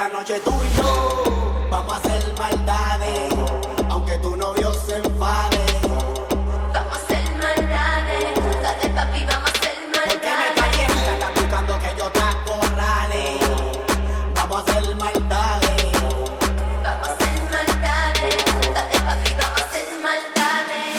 Esta noche tú y yo vamos a hacer maldades, aunque tu novio se enfade. Vamos a hacer maldades, dale papi, vamos a hacer maldades. Porque me está quieta, está buscando que yo te acorrale. Vamos a hacer maldades, vamos a hacer maldades, dale papi, vamos a hacer maldades.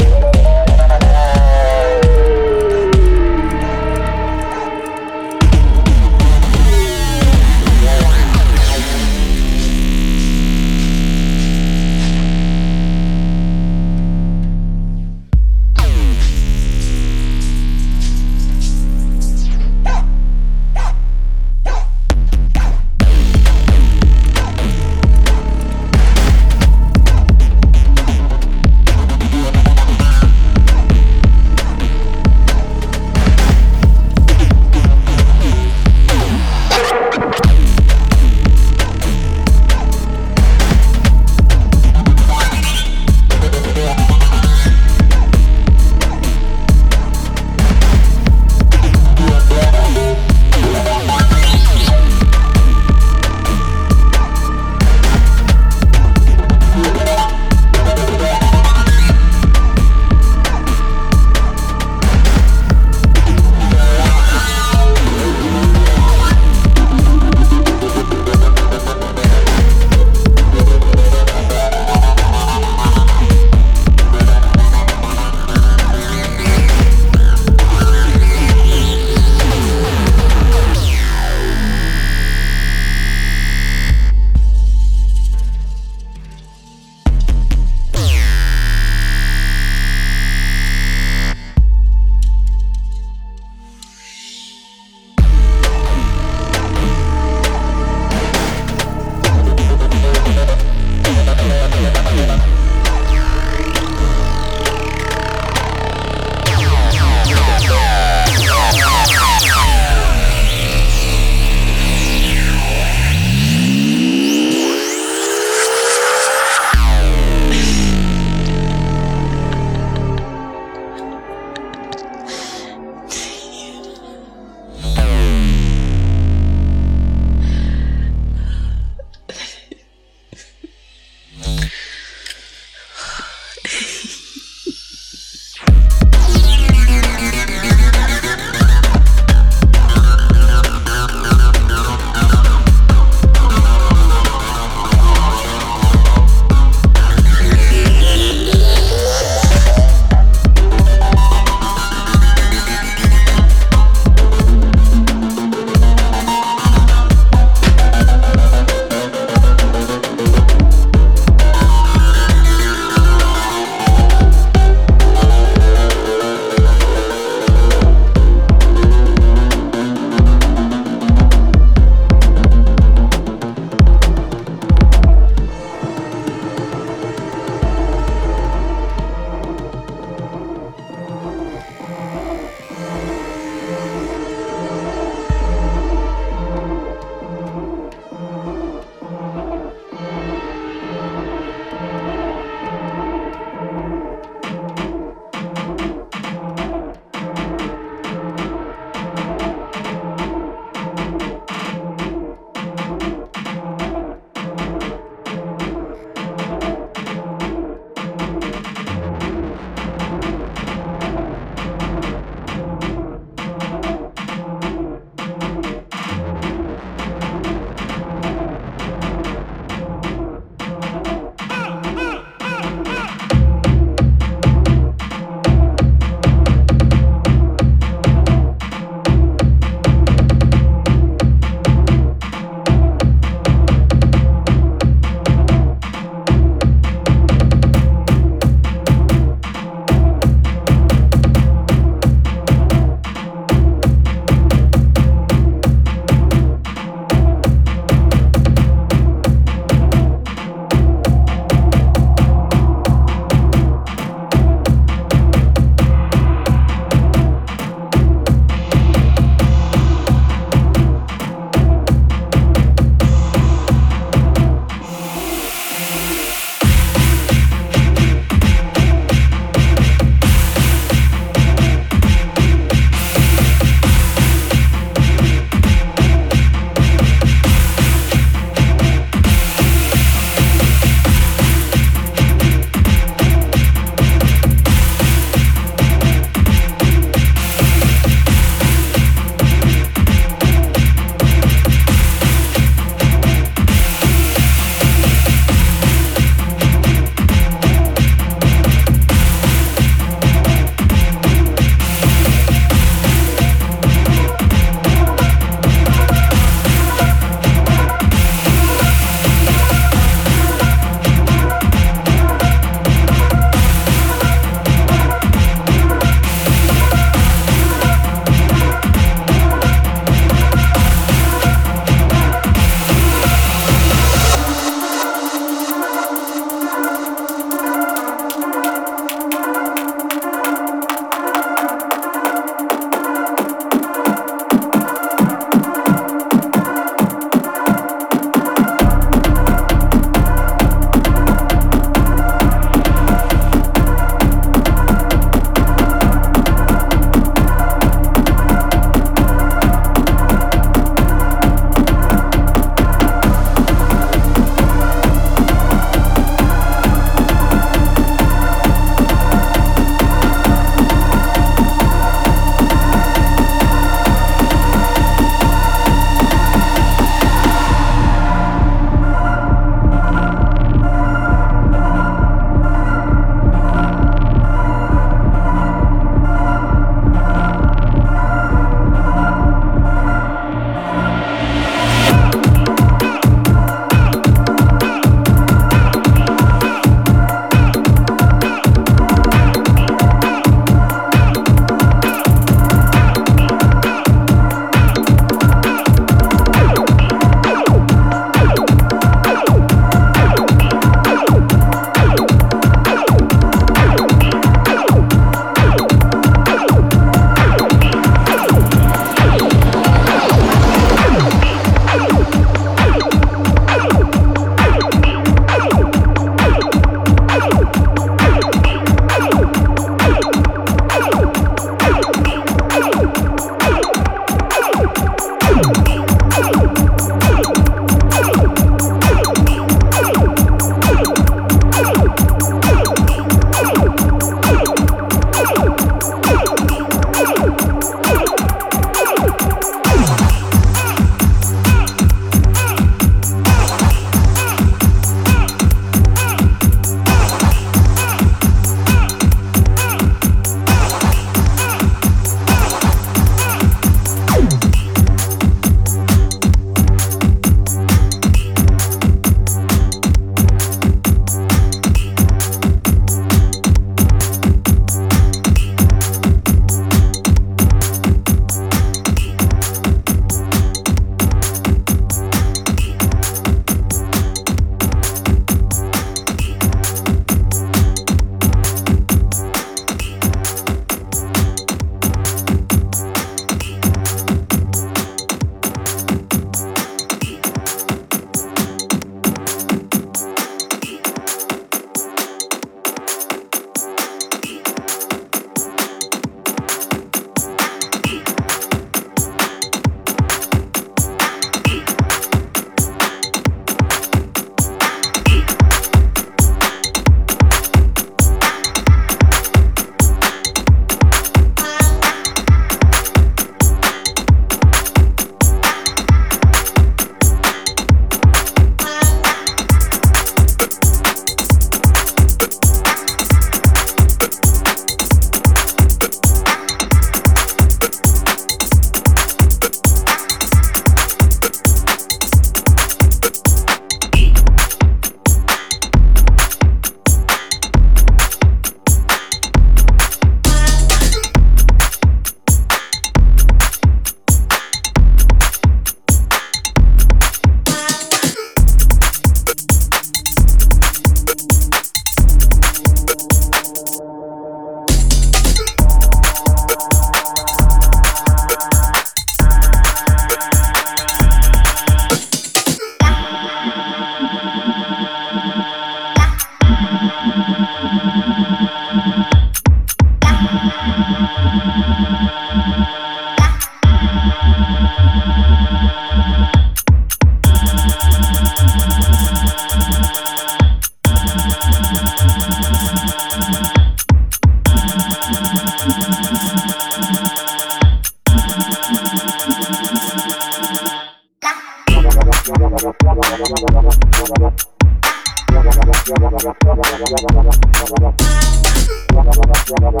Você precisa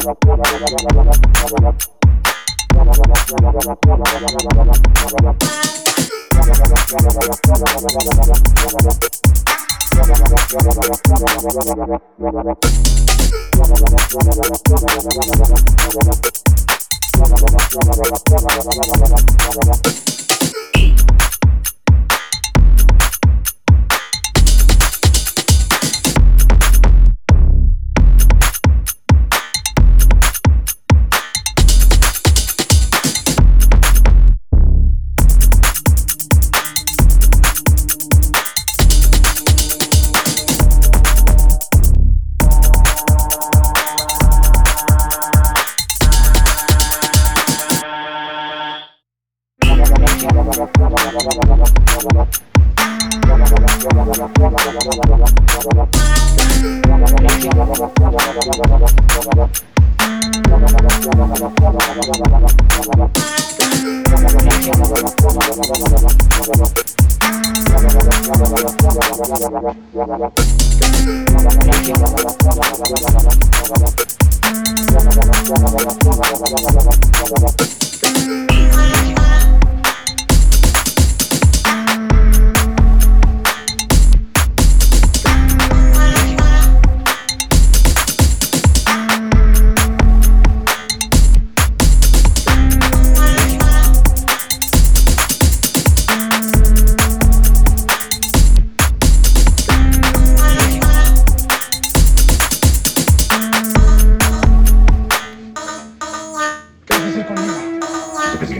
comigo? Você precisa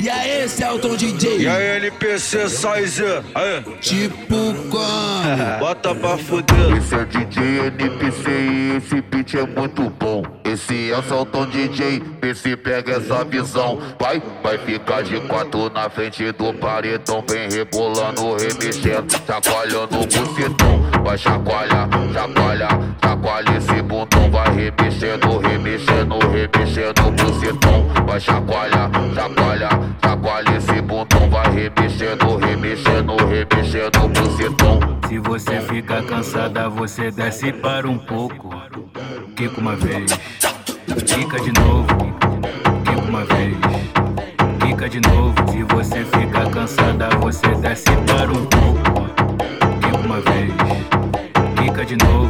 E aí, esse é o Tom DJ. E aí, NPC, size. Aê. Tipo como? Bota pra fuder. Esse é o DJ NPC e esse beat é muito bom. Esse é o Tom DJ, PC pega essa visão. Vai ficar de quatro na frente do paredão. Vem rebolando, remexendo, chacoalhando o bucetão. Vai chacoalhar, chacoalhar, chacoalha esse bundão. Vai remexendo, remexendo, remexendo o bucetão. Vai chacoalhar, chacoalhar, chacoalha esse bundão. Vai remexendo, remexendo, remexendo o bucetão. Se você fica cansada, você desce para um pouco. Quica uma vez, quica de novo, quica uma vez, quica de novo. Se você fica cansada, você desce para um pouco. Quica uma vez, quica de novo.